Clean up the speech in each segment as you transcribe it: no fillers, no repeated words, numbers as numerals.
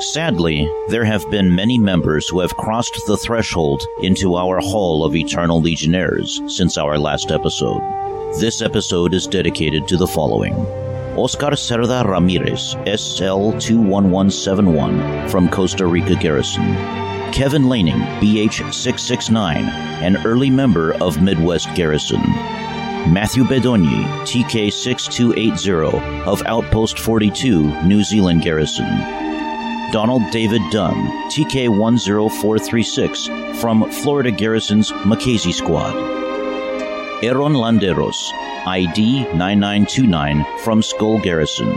Sadly, there have been many members who have crossed the threshold into our Hall of Eternal Legionnaires since our last episode. This episode is dedicated to the following. Oscar Cerda Ramirez, SL21171, from Costa Rica Garrison. Kevin Laining, BH669, an early member of Midwest Garrison. Matthew Bedogni, TK6280, of Outpost 42, New Zealand Garrison. Donald David Dunn, TK10436, from Florida Garrison's Mackenzie Squad. Aaron Landeros, ID 9929, from Skull Garrison.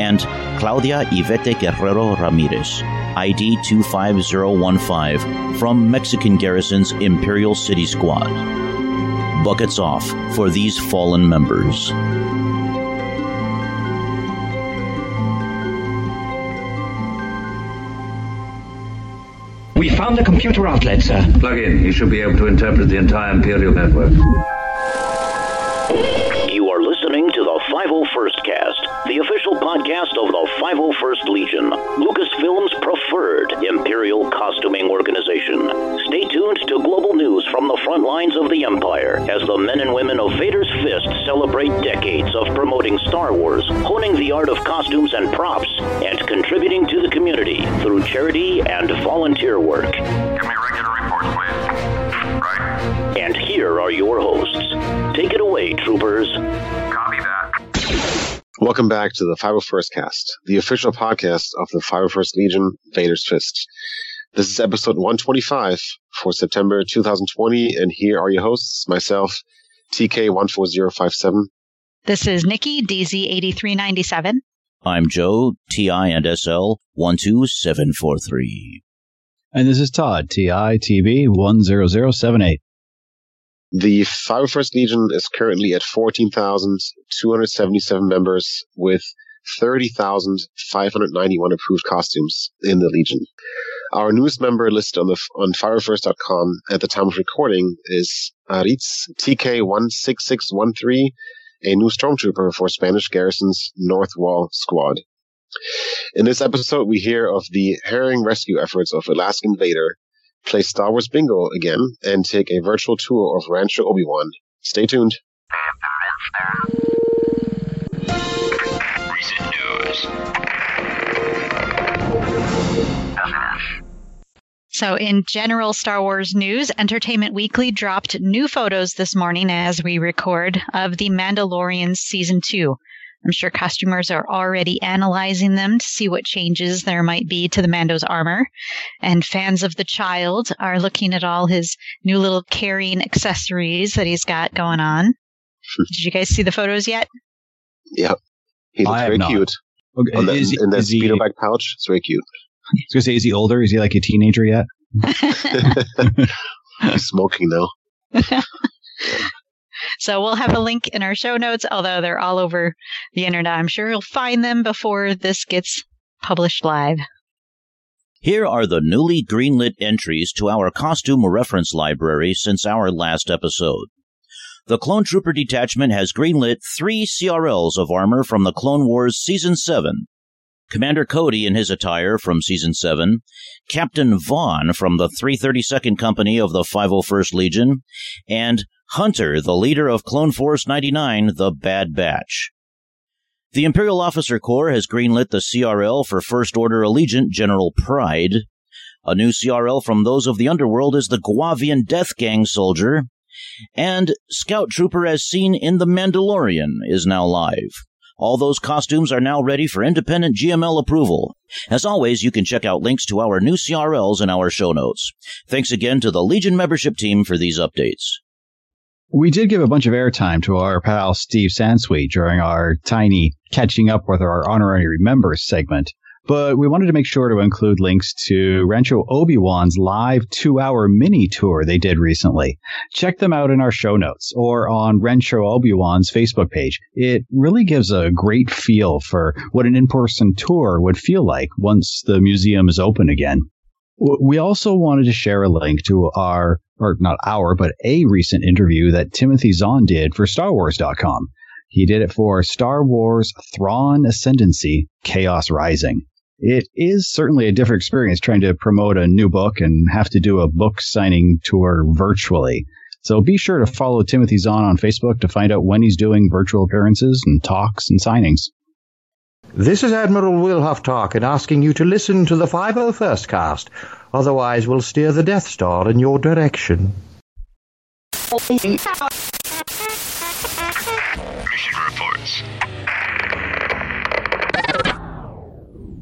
And Claudia Ivete Guerrero Ramirez, ID 25015, from Mexican Garrison's Imperial City Squad. Buckets off for these fallen members. We found the computer outlet, sir. Plug in. You should be able to interpret the entire Imperial network. You are listening to the 501st Cast, the official podcast of the 501st Legion, Lucasfilm's preferred Imperial costuming organization. Stay tuned to global news from the front lines of the Empire as the men and women of Vader's Fist celebrate decades of promoting Star Wars, honing the art of costumes and props, and contributing to the community through charity and volunteer work. Give me regular reports, please. Right. And here are your hosts. Take it away, troopers. Copy that. Welcome back to the 501st Cast, the official podcast of the 501st Legion, Vader's Fist. This is episode 125 for September 2020, and here are your hosts, myself, TK14057. This is Nikki, DZ8397. I'm Joe, TI and SL 12743. And this is Todd, TITB 10078. The 501st Legion is currently at 14,277 members with 30,591 approved costumes in the Legion. Our newest member listed on 501st.com at the time of recording is Aritz, TK16613, a new stormtrooper for Spanish Garrison's North Wall Squad. In this episode, we hear of the harrowing rescue efforts of Alaskan Vader, play Star Wars bingo again, and take a virtual tour of Rancho Obi-Wan. Stay tuned. Recent news. So in general Star Wars news, Entertainment Weekly dropped new photos this morning as we record of The Mandalorian Season 2. I'm sure costumers are already analyzing them to see what changes there might be to the Mando's armor. And fans of the child are looking at all his new little carrying accessories that he's got going on. Did you guys see the photos yet? Yeah. He looks very cute. Okay. In that speedo bag pouch, it's very cute. I was going to say, is he older? Is he like a teenager yet? He's smoking now. So we'll have a link in our show notes, although they're all over the internet. I'm sure you'll find them before this gets published live. Here are the newly greenlit entries to our costume reference library since our last episode. The Clone Trooper Detachment has greenlit 3 CRLs of armor from the Clone Wars Season 7. Commander Cody in his attire from Season 7, Captain Vaughn from the 332nd Company of the 501st Legion, and Hunter, the leader of Clone Force 99, the Bad Batch. The Imperial Officer Corps has greenlit the CRL for First Order Allegiant General Pride. A new CRL from those of the Underworld is the Guavian Death Gang soldier. And Scout Trooper as seen in The Mandalorian is now live. All those costumes are now ready for independent GML approval. As always, you can check out links to our new CRLs in our show notes. Thanks again to the Legion membership team for these updates. We did give a bunch of airtime to our pal Steve Sansweet during our tiny catching up with our honorary members segment, but we wanted to make sure to include links to Rancho Obi-Wan's live 2-hour mini tour they did recently. Check them out in our show notes or on Rancho Obi-Wan's Facebook page. It really gives a great feel for what an in-person tour would feel like once the museum is open again. We also wanted to share a link to a recent interview that Timothy Zahn did for StarWars.com. He did it for Star Wars Thrawn Ascendancy, Chaos Rising. it is certainly a different experience trying to promote a new book and have to do a book signing tour virtually. So be sure to follow Timothy Zahn on Facebook to find out when he's doing virtual appearances and talks and signings. This is Admiral Wilhoff Talk and asking you to listen to the 501st cast. Otherwise, we'll steer the Death Star in your direction. Mission reports.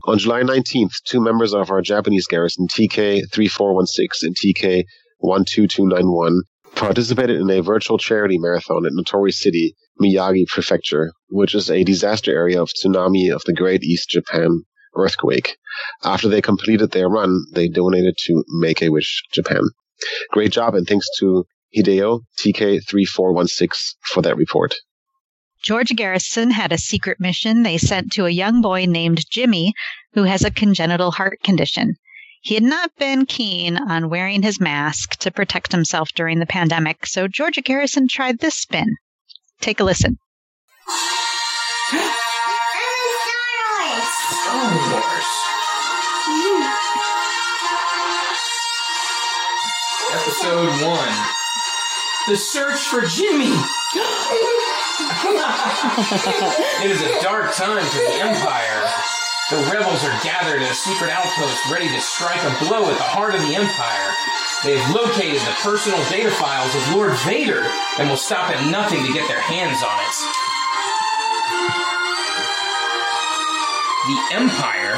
On July 19th, two members of our Japanese garrison, TK-3416 and TK-12291, participated in a virtual charity marathon at Notori City, Miyagi Prefecture, which is a disaster area of tsunami of the Great East Japan earthquake. After they completed their run, they donated to Make-A-Wish Japan. Great job, and thanks to Hideo, TK-3416, for that report. George Garrison had a secret mission they sent to a young boy named Jimmy, who has a congenital heart condition. He had not been keen on wearing his mask to protect himself during the pandemic, so Georgia Garrison tried this spin. Take a listen. Star Wars. Episode 1. The Search for Jimmy. It is a dark time for the Empire. The rebels are gathered at a secret outpost ready to strike a blow at the heart of the Empire. They have located the personal data files of Lord Vader and will stop at nothing to get their hands on it. The Empire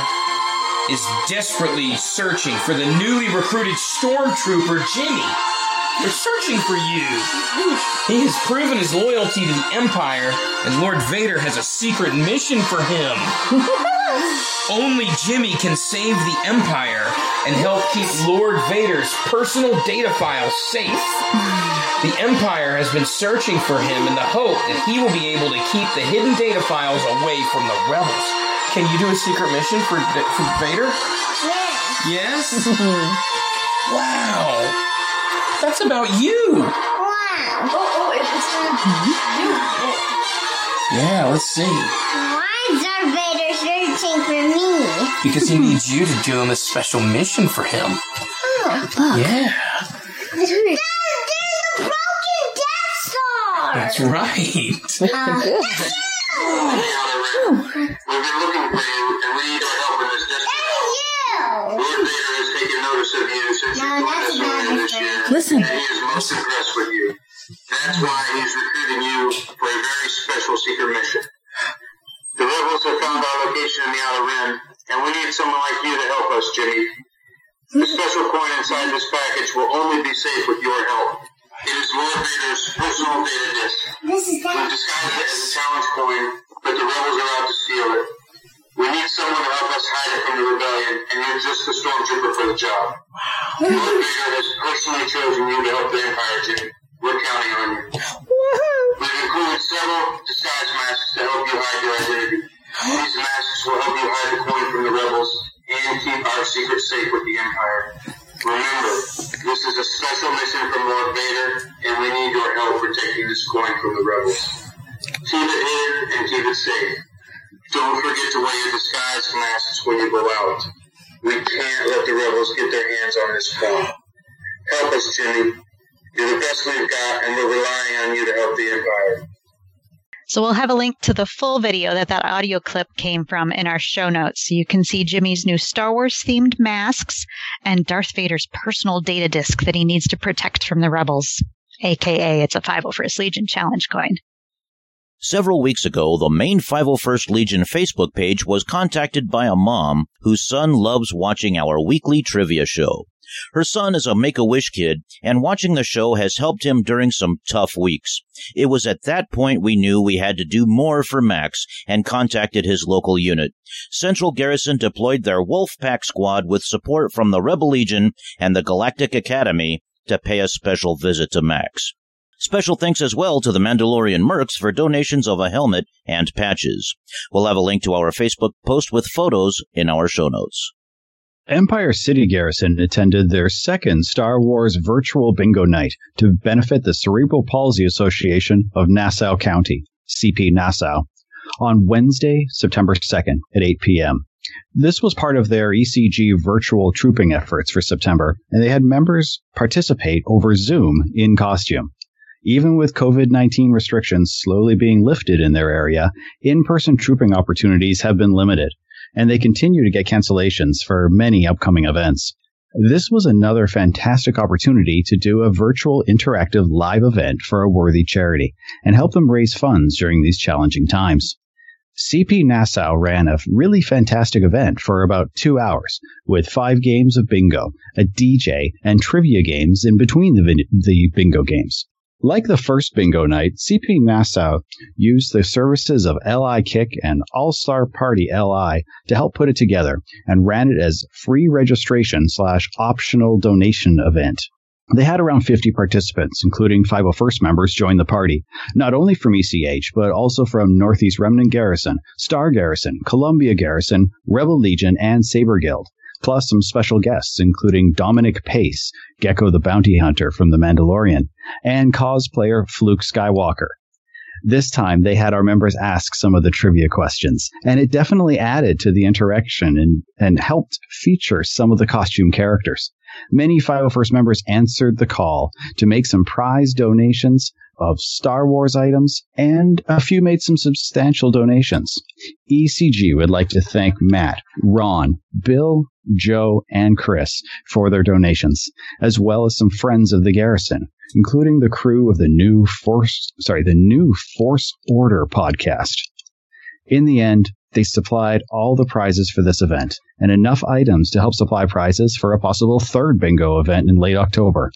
is desperately searching for the newly recruited stormtrooper Jimmy. They're searching for you. He has proven his loyalty to the Empire, and Lord Vader has a secret mission for him. Only Jimmy can save the Empire and help keep Lord Vader's personal data files safe. The Empire has been searching for him in the hope that he will be able to keep the hidden data files away from the rebels. Can you do a secret mission for Vader? Yes. Yes? Wow. That's about you. Wow. Oh, it's not you. Yeah, let's see. Why is Darth Vader searching for me? Because he needs you to do him a special mission for him. Oh, fuck. Yeah. There's a broken Death Star. That's right. Listen. And he is most impressed with you. That's why he's recruiting you for a very special secret mission. The rebels have found our location in the Outer Rim, and we need someone like you to help us, Jimmy. The special coin inside this package will only be safe with your help. It is Lord Vader's personal data disk. We've disguised it as a challenge coin, but the rebels are out to steal it. We need someone to help us hide it from the rebellion, and you're just the stormtrooper for the job. Wow. Lord Vader has personally chosen you to help the Empire, Jimmy. We're counting on you. Woo-hoo. We've included several disguise masks to help you hide your identity. These masks will help you hide the coin from the rebels and keep our secret safe with the Empire. Remember, this is a special mission from Lord Vader, and we need your help protecting this coin from the rebels. Keep it hidden and keep it safe. Don't forget to wear your disguise masks when you go out. We can't let the rebels get their hands on this coin. Help us, Jimmy. You're the best we've got, and we're relying on you to help the Empire. So we'll have a link to the full video that audio clip came from in our show notes. So you can see Jimmy's new Star Wars-themed masks and Darth Vader's personal data disk that he needs to protect from the rebels, a.k.a. it's a 501st Legion challenge coin. Several weeks ago, the main 501st Legion Facebook page was contacted by a mom whose son loves watching our weekly trivia show. Her son is a Make-A-Wish kid, and watching the show has helped him during some tough weeks. It was at that point we knew we had to do more for Max and contacted his local unit. Central Garrison deployed their Wolfpack squad with support from the Rebel Legion and the Galactic Academy to pay a special visit to Max. Special thanks as well to the Mandalorian Mercs for donations of a helmet and patches. We'll have a link to our Facebook post with photos in our show notes. Empire City Garrison attended their second Star Wars virtual bingo night to benefit the Cerebral Palsy Association of Nassau County, CP Nassau, on Wednesday, September 2nd at 8 p.m. This was part of their ECG virtual trooping efforts for September, and they had members participate over Zoom in costume. Even with COVID-19 restrictions slowly being lifted in their area, in-person trooping opportunities have been limited, and they continue to get cancellations for many upcoming events. This was another fantastic opportunity to do a virtual interactive live event for a worthy charity and help them raise funds during these challenging times. CP Nassau ran a really fantastic event for about 2 hours with 5 games of bingo, a DJ, and trivia games in between the bingo games. Like the first bingo night, CP Nassau used the services of LI Kick and All-Star Party LI to help put it together and ran it as free registration / optional donation event. They had around 50 participants, including 501st members, join the party, not only from ECH, but also from Northeast Remnant Garrison, Star Garrison, Columbia Garrison, Rebel Legion, and Saber Guild, plus some special guests, including Dominic Pace, Gecko the Bounty Hunter from The Mandalorian, and cosplayer Fluke Skywalker. This time, they had our members ask some of the trivia questions, and it definitely added to the interaction and helped feature some of the costume characters. Many 501st members answered the call to make some prize donations of Star Wars items, and a few made some substantial donations. ECG would like to thank Matt, Ron, Bill, Joe, and Chris for their donations, as well as some friends of the garrison, including the crew of the new First Order podcast. In the end, they supplied all the prizes for this event and enough items to help supply prizes for a possible third bingo event in late October.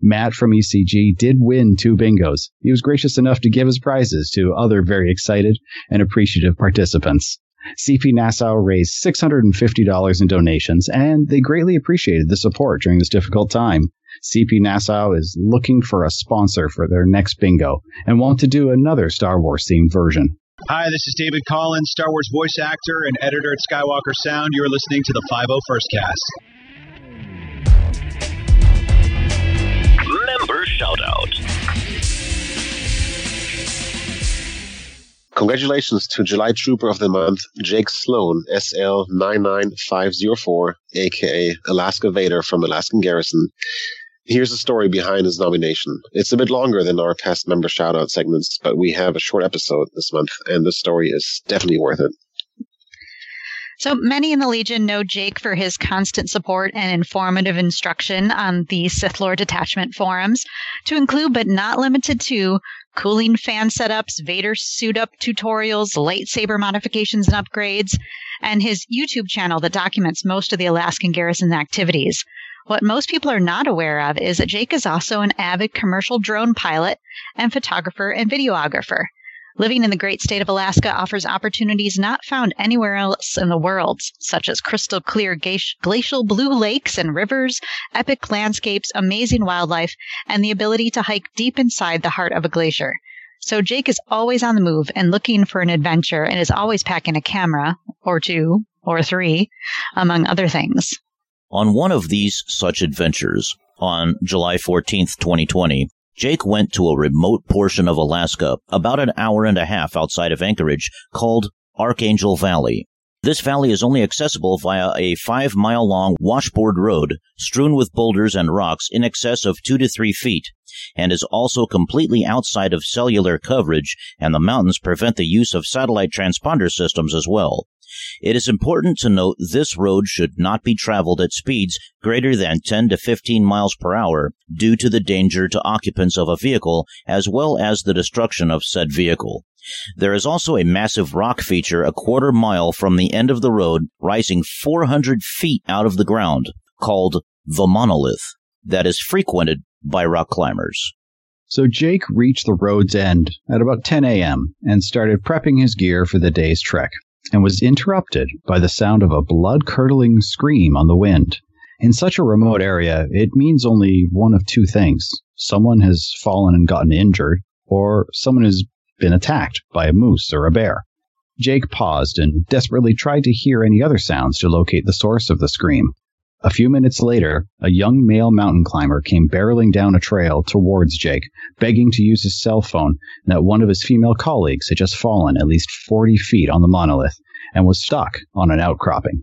Matt from ECG did win 2 bingos. He was gracious enough to give his prizes to other very excited and appreciative participants. CP Nassau raised $650 in donations, and they greatly appreciated the support during this difficult time. CP Nassau is looking for a sponsor for their next bingo and want to do another Star Wars-themed version. Hi, this is David Collins, Star Wars voice actor and editor at Skywalker Sound. You're listening to the 501st Cast. Member Shoutout. Congratulations to July Trooper of the Month, Jake Sloan, SL99504, a.k.a. Alaska Vader from Alaskan Garrison. Here's the story behind his nomination. It's a bit longer than our past member shout-out segments, but we have a short episode this month, and the story is definitely worth it. So many in the Legion know Jake for his constant support and informative instruction on the Sith Lord Detachment forums, to include but not limited to cooling fan setups, Vader suit-up tutorials, lightsaber modifications and upgrades, and his YouTube channel that documents most of the Alaskan Garrison activities. What most people are not aware of is that Jake is also an avid commercial drone pilot and photographer and videographer. Living in the great state of Alaska offers opportunities not found anywhere else in the world, such as crystal clear glacial blue lakes and rivers, epic landscapes, amazing wildlife, and the ability to hike deep inside the heart of a glacier. So Jake is always on the move and looking for an adventure and is always packing a camera or 2 or 3, among other things. On one of these such adventures, on July 14th, 2020, Jake went to a remote portion of Alaska about 1.5 hours outside of Anchorage called Archangel Valley. This valley is only accessible via a 5-mile-long washboard road strewn with boulders and rocks in excess of 2 to 3 feet, and is also completely outside of cellular coverage, and the mountains prevent the use of satellite transponder systems as well. It is important to note this road should not be traveled at speeds greater than 10 to 15 miles per hour due to the danger to occupants of a vehicle as well as the destruction of said vehicle. There is also a massive rock feature 25 miles from the end of the road rising 400 feet out of the ground called the Monolith that is frequented by rock climbers. So Jake reached the road's end at about 10 a.m. and started prepping his gear for the day's trek, and was interrupted by the sound of a blood-curdling scream on the wind. In such a remote area, it means only one of 2 things. Someone has fallen and gotten injured, or someone has been attacked by a moose or a bear. Jake paused and desperately tried to hear any other sounds to locate the source of the scream. A few minutes later, a young male mountain climber came barreling down a trail towards Jake, begging to use his cell phone, and that one of his female colleagues had just fallen at least 40 feet on the monolith, and was stuck on an outcropping.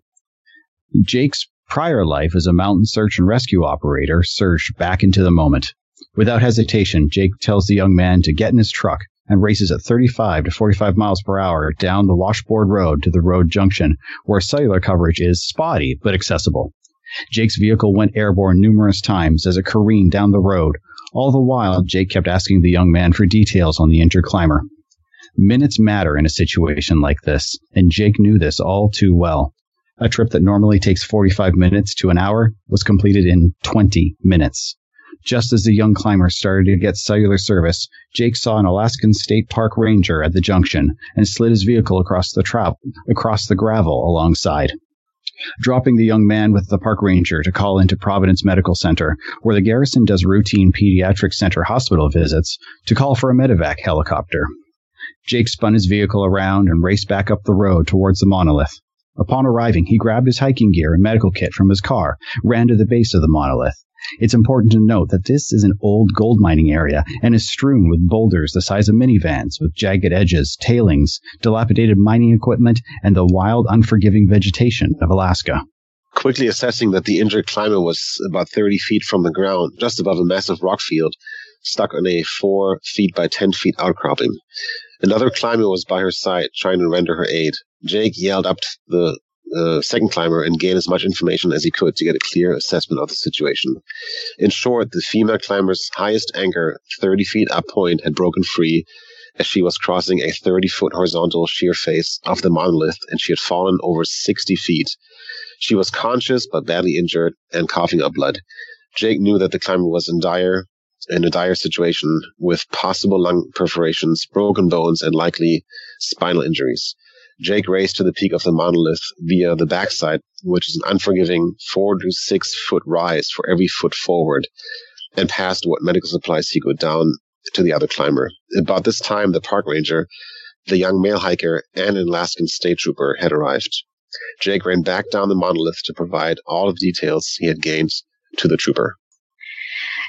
Jake's prior life as a mountain search and rescue operator surged back into the moment. Without hesitation, Jake tells the young man to get in his truck and races at 35 to 45 miles per hour down the washboard road to the road junction, where cellular coverage is spotty but accessible. Jake's vehicle went airborne numerous times as it careened down the road. All the while, Jake kept asking the young man for details on the injured climber. Minutes matter in a situation like this, and Jake knew this all too well. A trip that normally takes 45 minutes to an hour was completed in 20 minutes. Just as the young climber started to get cellular service, Jake saw an Alaskan State Park ranger at the junction and slid his vehicle across the gravel alongside. Dropping the young man with the park ranger to call into Providence Medical Center, where the garrison does routine pediatric center hospital visits, to call for a medevac helicopter. Jake spun his vehicle around and raced back up the road towards the monolith. Upon arriving, he grabbed his hiking gear and medical kit from his car, ran to the base of the monolith. It's important to note that this is an old gold mining area and is strewn with boulders the size of minivans, with jagged edges, tailings, dilapidated mining equipment, and the wild, unforgiving vegetation of Alaska. Quickly assessing that the injured climber was about 30 feet from the ground, just above a massive rock field, stuck on a 4 feet by 10 feet outcropping. Another climber was by her side, trying to render her aid. Jake yelled up to the second climber and gain as much information as he could to get a clear assessment of the situation. In short, the female climber's highest anchor, 30 feet up point, had broken free as she was crossing a 30-foot horizontal sheer face of the monolith, and she had fallen over 60 feet. She was conscious but badly injured and coughing up blood. Jake knew that the climber was in a dire situation, with possible lung perforations, broken bones, and likely spinal injuries. Jake raced to the peak of the monolith via the backside, which is an unforgiving 4 to 6 foot rise for every foot forward, and passed what medical supplies he could down to the other climber. About this time, the park ranger, the young male hiker, and an Alaskan state trooper had arrived. Jake ran back down the monolith to provide all of the details he had gained to the trooper.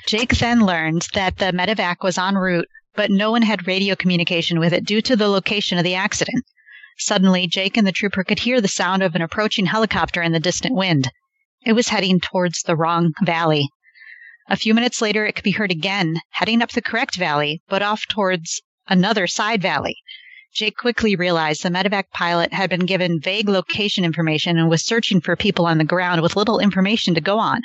Jake then learned that the medevac was en route, but no one had radio communication with it due to the location of the accident. Suddenly, Jake and the trooper could hear the sound of an approaching helicopter in the distant wind. It was heading towards the wrong valley. A few minutes later, it could be heard again, heading up the correct valley, but off towards another side valley. Jake quickly realized the medevac pilot had been given vague location information and was searching for people on the ground with little information to go on.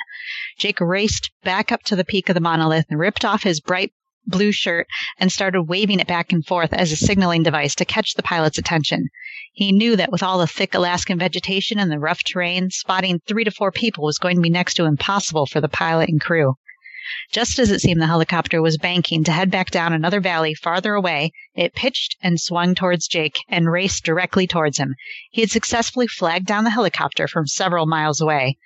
Jake raced back up to the peak of the monolith and ripped off his bright blue shirt and started waving it back and forth as a signaling device to catch the pilot's attention. He knew that with all the thick Alaskan vegetation and the rough terrain, spotting 3 to 4 people was going to be next to impossible for the pilot and crew. Just as it seemed the helicopter was banking to head back down another valley farther away, it pitched and swung towards Jake and raced directly towards him. He had successfully flagged down the helicopter from several miles away.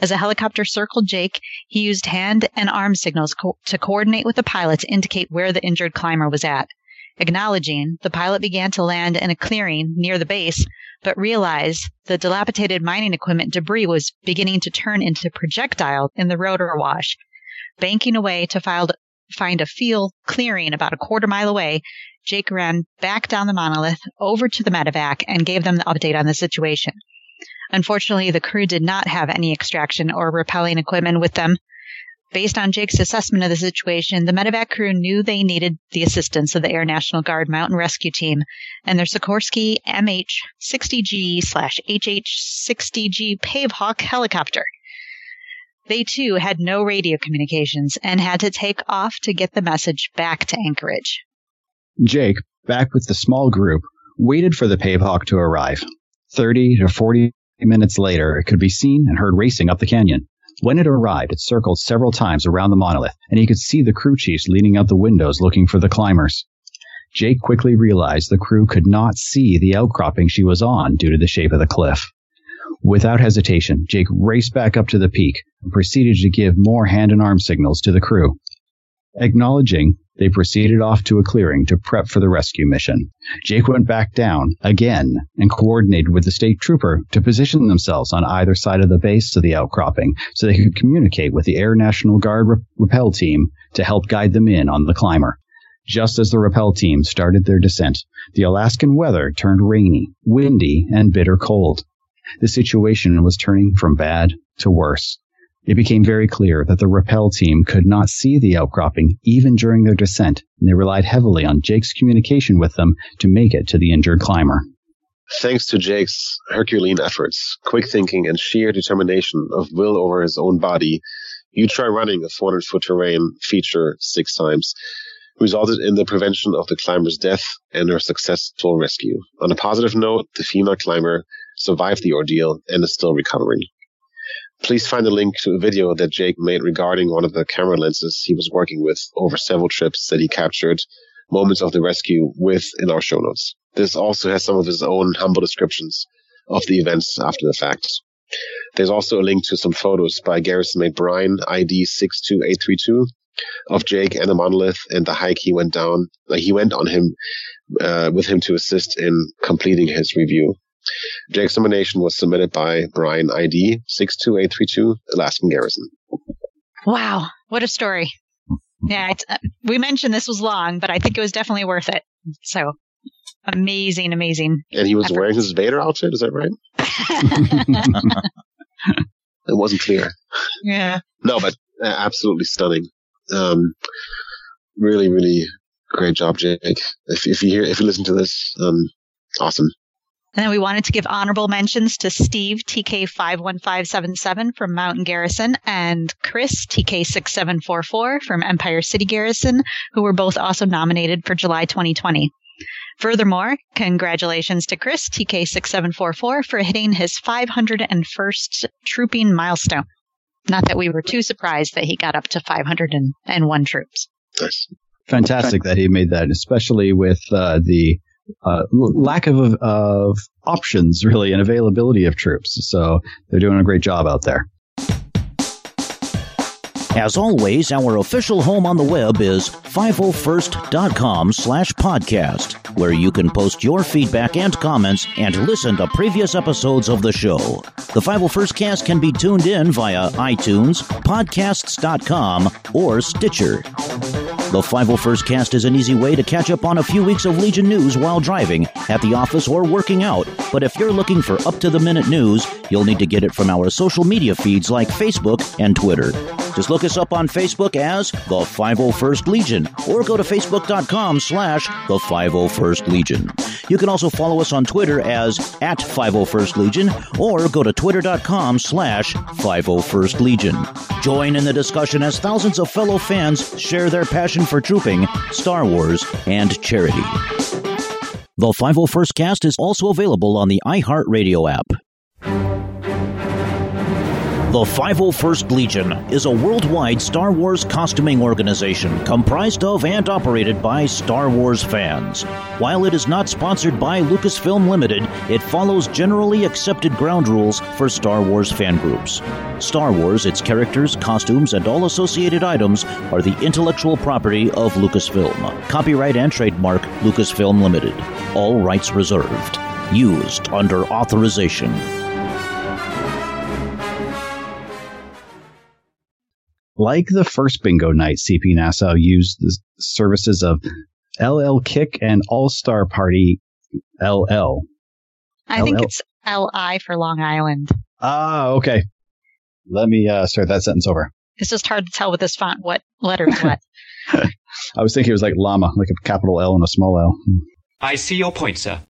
As the helicopter circled Jake, he used hand and arm signals to coordinate with the pilot to indicate where the injured climber was at. Acknowledging, the pilot began to land in a clearing near the base, but realized the dilapidated mining equipment debris was beginning to turn into projectile in the rotor wash. Banking away to find a field clearing about a quarter-mile away, Jake ran back down the monolith, over to the medevac, and gave them the update on the situation. Unfortunately, the crew did not have any extraction or rappelling equipment with them. Based on Jake's assessment of the situation, the medevac crew knew they needed the assistance of the Air National Guard Mountain Rescue Team, and their Sikorsky MH-60G/HH-60G Pavehawk helicopter. They, too, had no radio communications and had to take off to get the message back to Anchorage. Jake, back with the small group, waited for the Pavehawk to arrive. 30 to 40 minutes later, it could be seen and heard racing up the canyon. When it arrived, it circled several times around the monolith, and he could see the crew chiefs leaning out the windows looking for the climbers. Jake quickly realized the crew could not see the outcropping she was on due to the shape of the cliff. Without hesitation, Jake raced back up to the peak and proceeded to give more hand and arm signals to the crew. Acknowledging, they proceeded off to a clearing to prep for the rescue mission. Jake went back down again and coordinated with the state trooper to position themselves on either side of the base of the outcropping so they could communicate with the Air National Guard rappel team to help guide them in on the climber. Just as the rappel team started their descent, the Alaskan weather turned rainy, windy, and bitter cold. The situation was turning from bad to worse. It became very clear that the rappel team could not see the outcropping even during their descent, and they relied heavily on Jake's communication with them to make it to the injured climber. Thanks to Jake's Herculean efforts, quick thinking, and sheer determination of will over his own body, you try running a 400-foot terrain feature 6 times, resulted in the prevention of the climber's death and her successful rescue. On a positive note, the female climber survived the ordeal and is still recovering. Please find a link to a video that Jake made regarding one of the camera lenses he was working with over several trips that he captured moments of the rescue with in our show notes. This also has some of his own humble descriptions of the events after the fact. There's also a link to some photos by Garrison McBride, ID 62832, of Jake and the Monolith and the hike he went down. He went on him with him to assist in completing his review. Jake's nomination was submitted by Brian ID 62832, Alaskan Garrison. Wow, what a story. Yeah, we mentioned this was long, but I think it was definitely worth it. So amazing, amazing. And he was wearing his Vader outfit, is that right? It wasn't clear. Yeah. No, but absolutely stunning. Really, really great job, Jake. If you listen to this, awesome. And then we wanted to give honorable mentions to Steve, TK51577 from Mountain Garrison, and Chris, TK6744 from Empire City Garrison, who were both also nominated for July 2020. Furthermore, congratulations to Chris, TK6744, for hitting his 501st trooping milestone. Not that we were too surprised that he got up to 501 troops. Nice. Fantastic that he made that, especially with the... lack of options, really, and availability of troops. So they're doing a great job out there. As always, our official home on the web is 501st.com/podcast, where you can post your feedback and comments and listen to previous episodes of the show. The 501st Cast can be tuned in via iTunes, podcasts.com, or Stitcher. The 501st Cast is an easy way to catch up on a few weeks of Legion news while driving, at the office, or working out. But if you're looking for up-to-the-minute news, you'll need to get it from our social media feeds like Facebook and Twitter. Just look us up on Facebook as The 501st Legion, or go to facebook.com/The 501st Legion. You can also follow us on Twitter as @501st Legion, or go to twitter.com/501st Legion. Join in the discussion as thousands of fellow fans share their passion for trooping, Star Wars, and charity. The 501st Cast is also available on the iHeartRadio app. The 501st Legion is a worldwide Star Wars costuming organization comprised of and operated by Star Wars fans. While it is not sponsored by Lucasfilm Limited, it follows generally accepted ground rules for Star Wars fan groups. Star Wars, its characters, costumes, and all associated items are the intellectual property of Lucasfilm. Copyright and trademark Lucasfilm Limited. All rights reserved. Used under authorization. Like the first bingo night, CP Nassau used the services of LL Kick and All-Star Party LL. I think it's LI for Long Island. Ah, okay. Let me start that sentence over. It's just hard to tell with this font what letter's what. I was thinking it was like llama, like a capital L and a small L. I see your point, sir.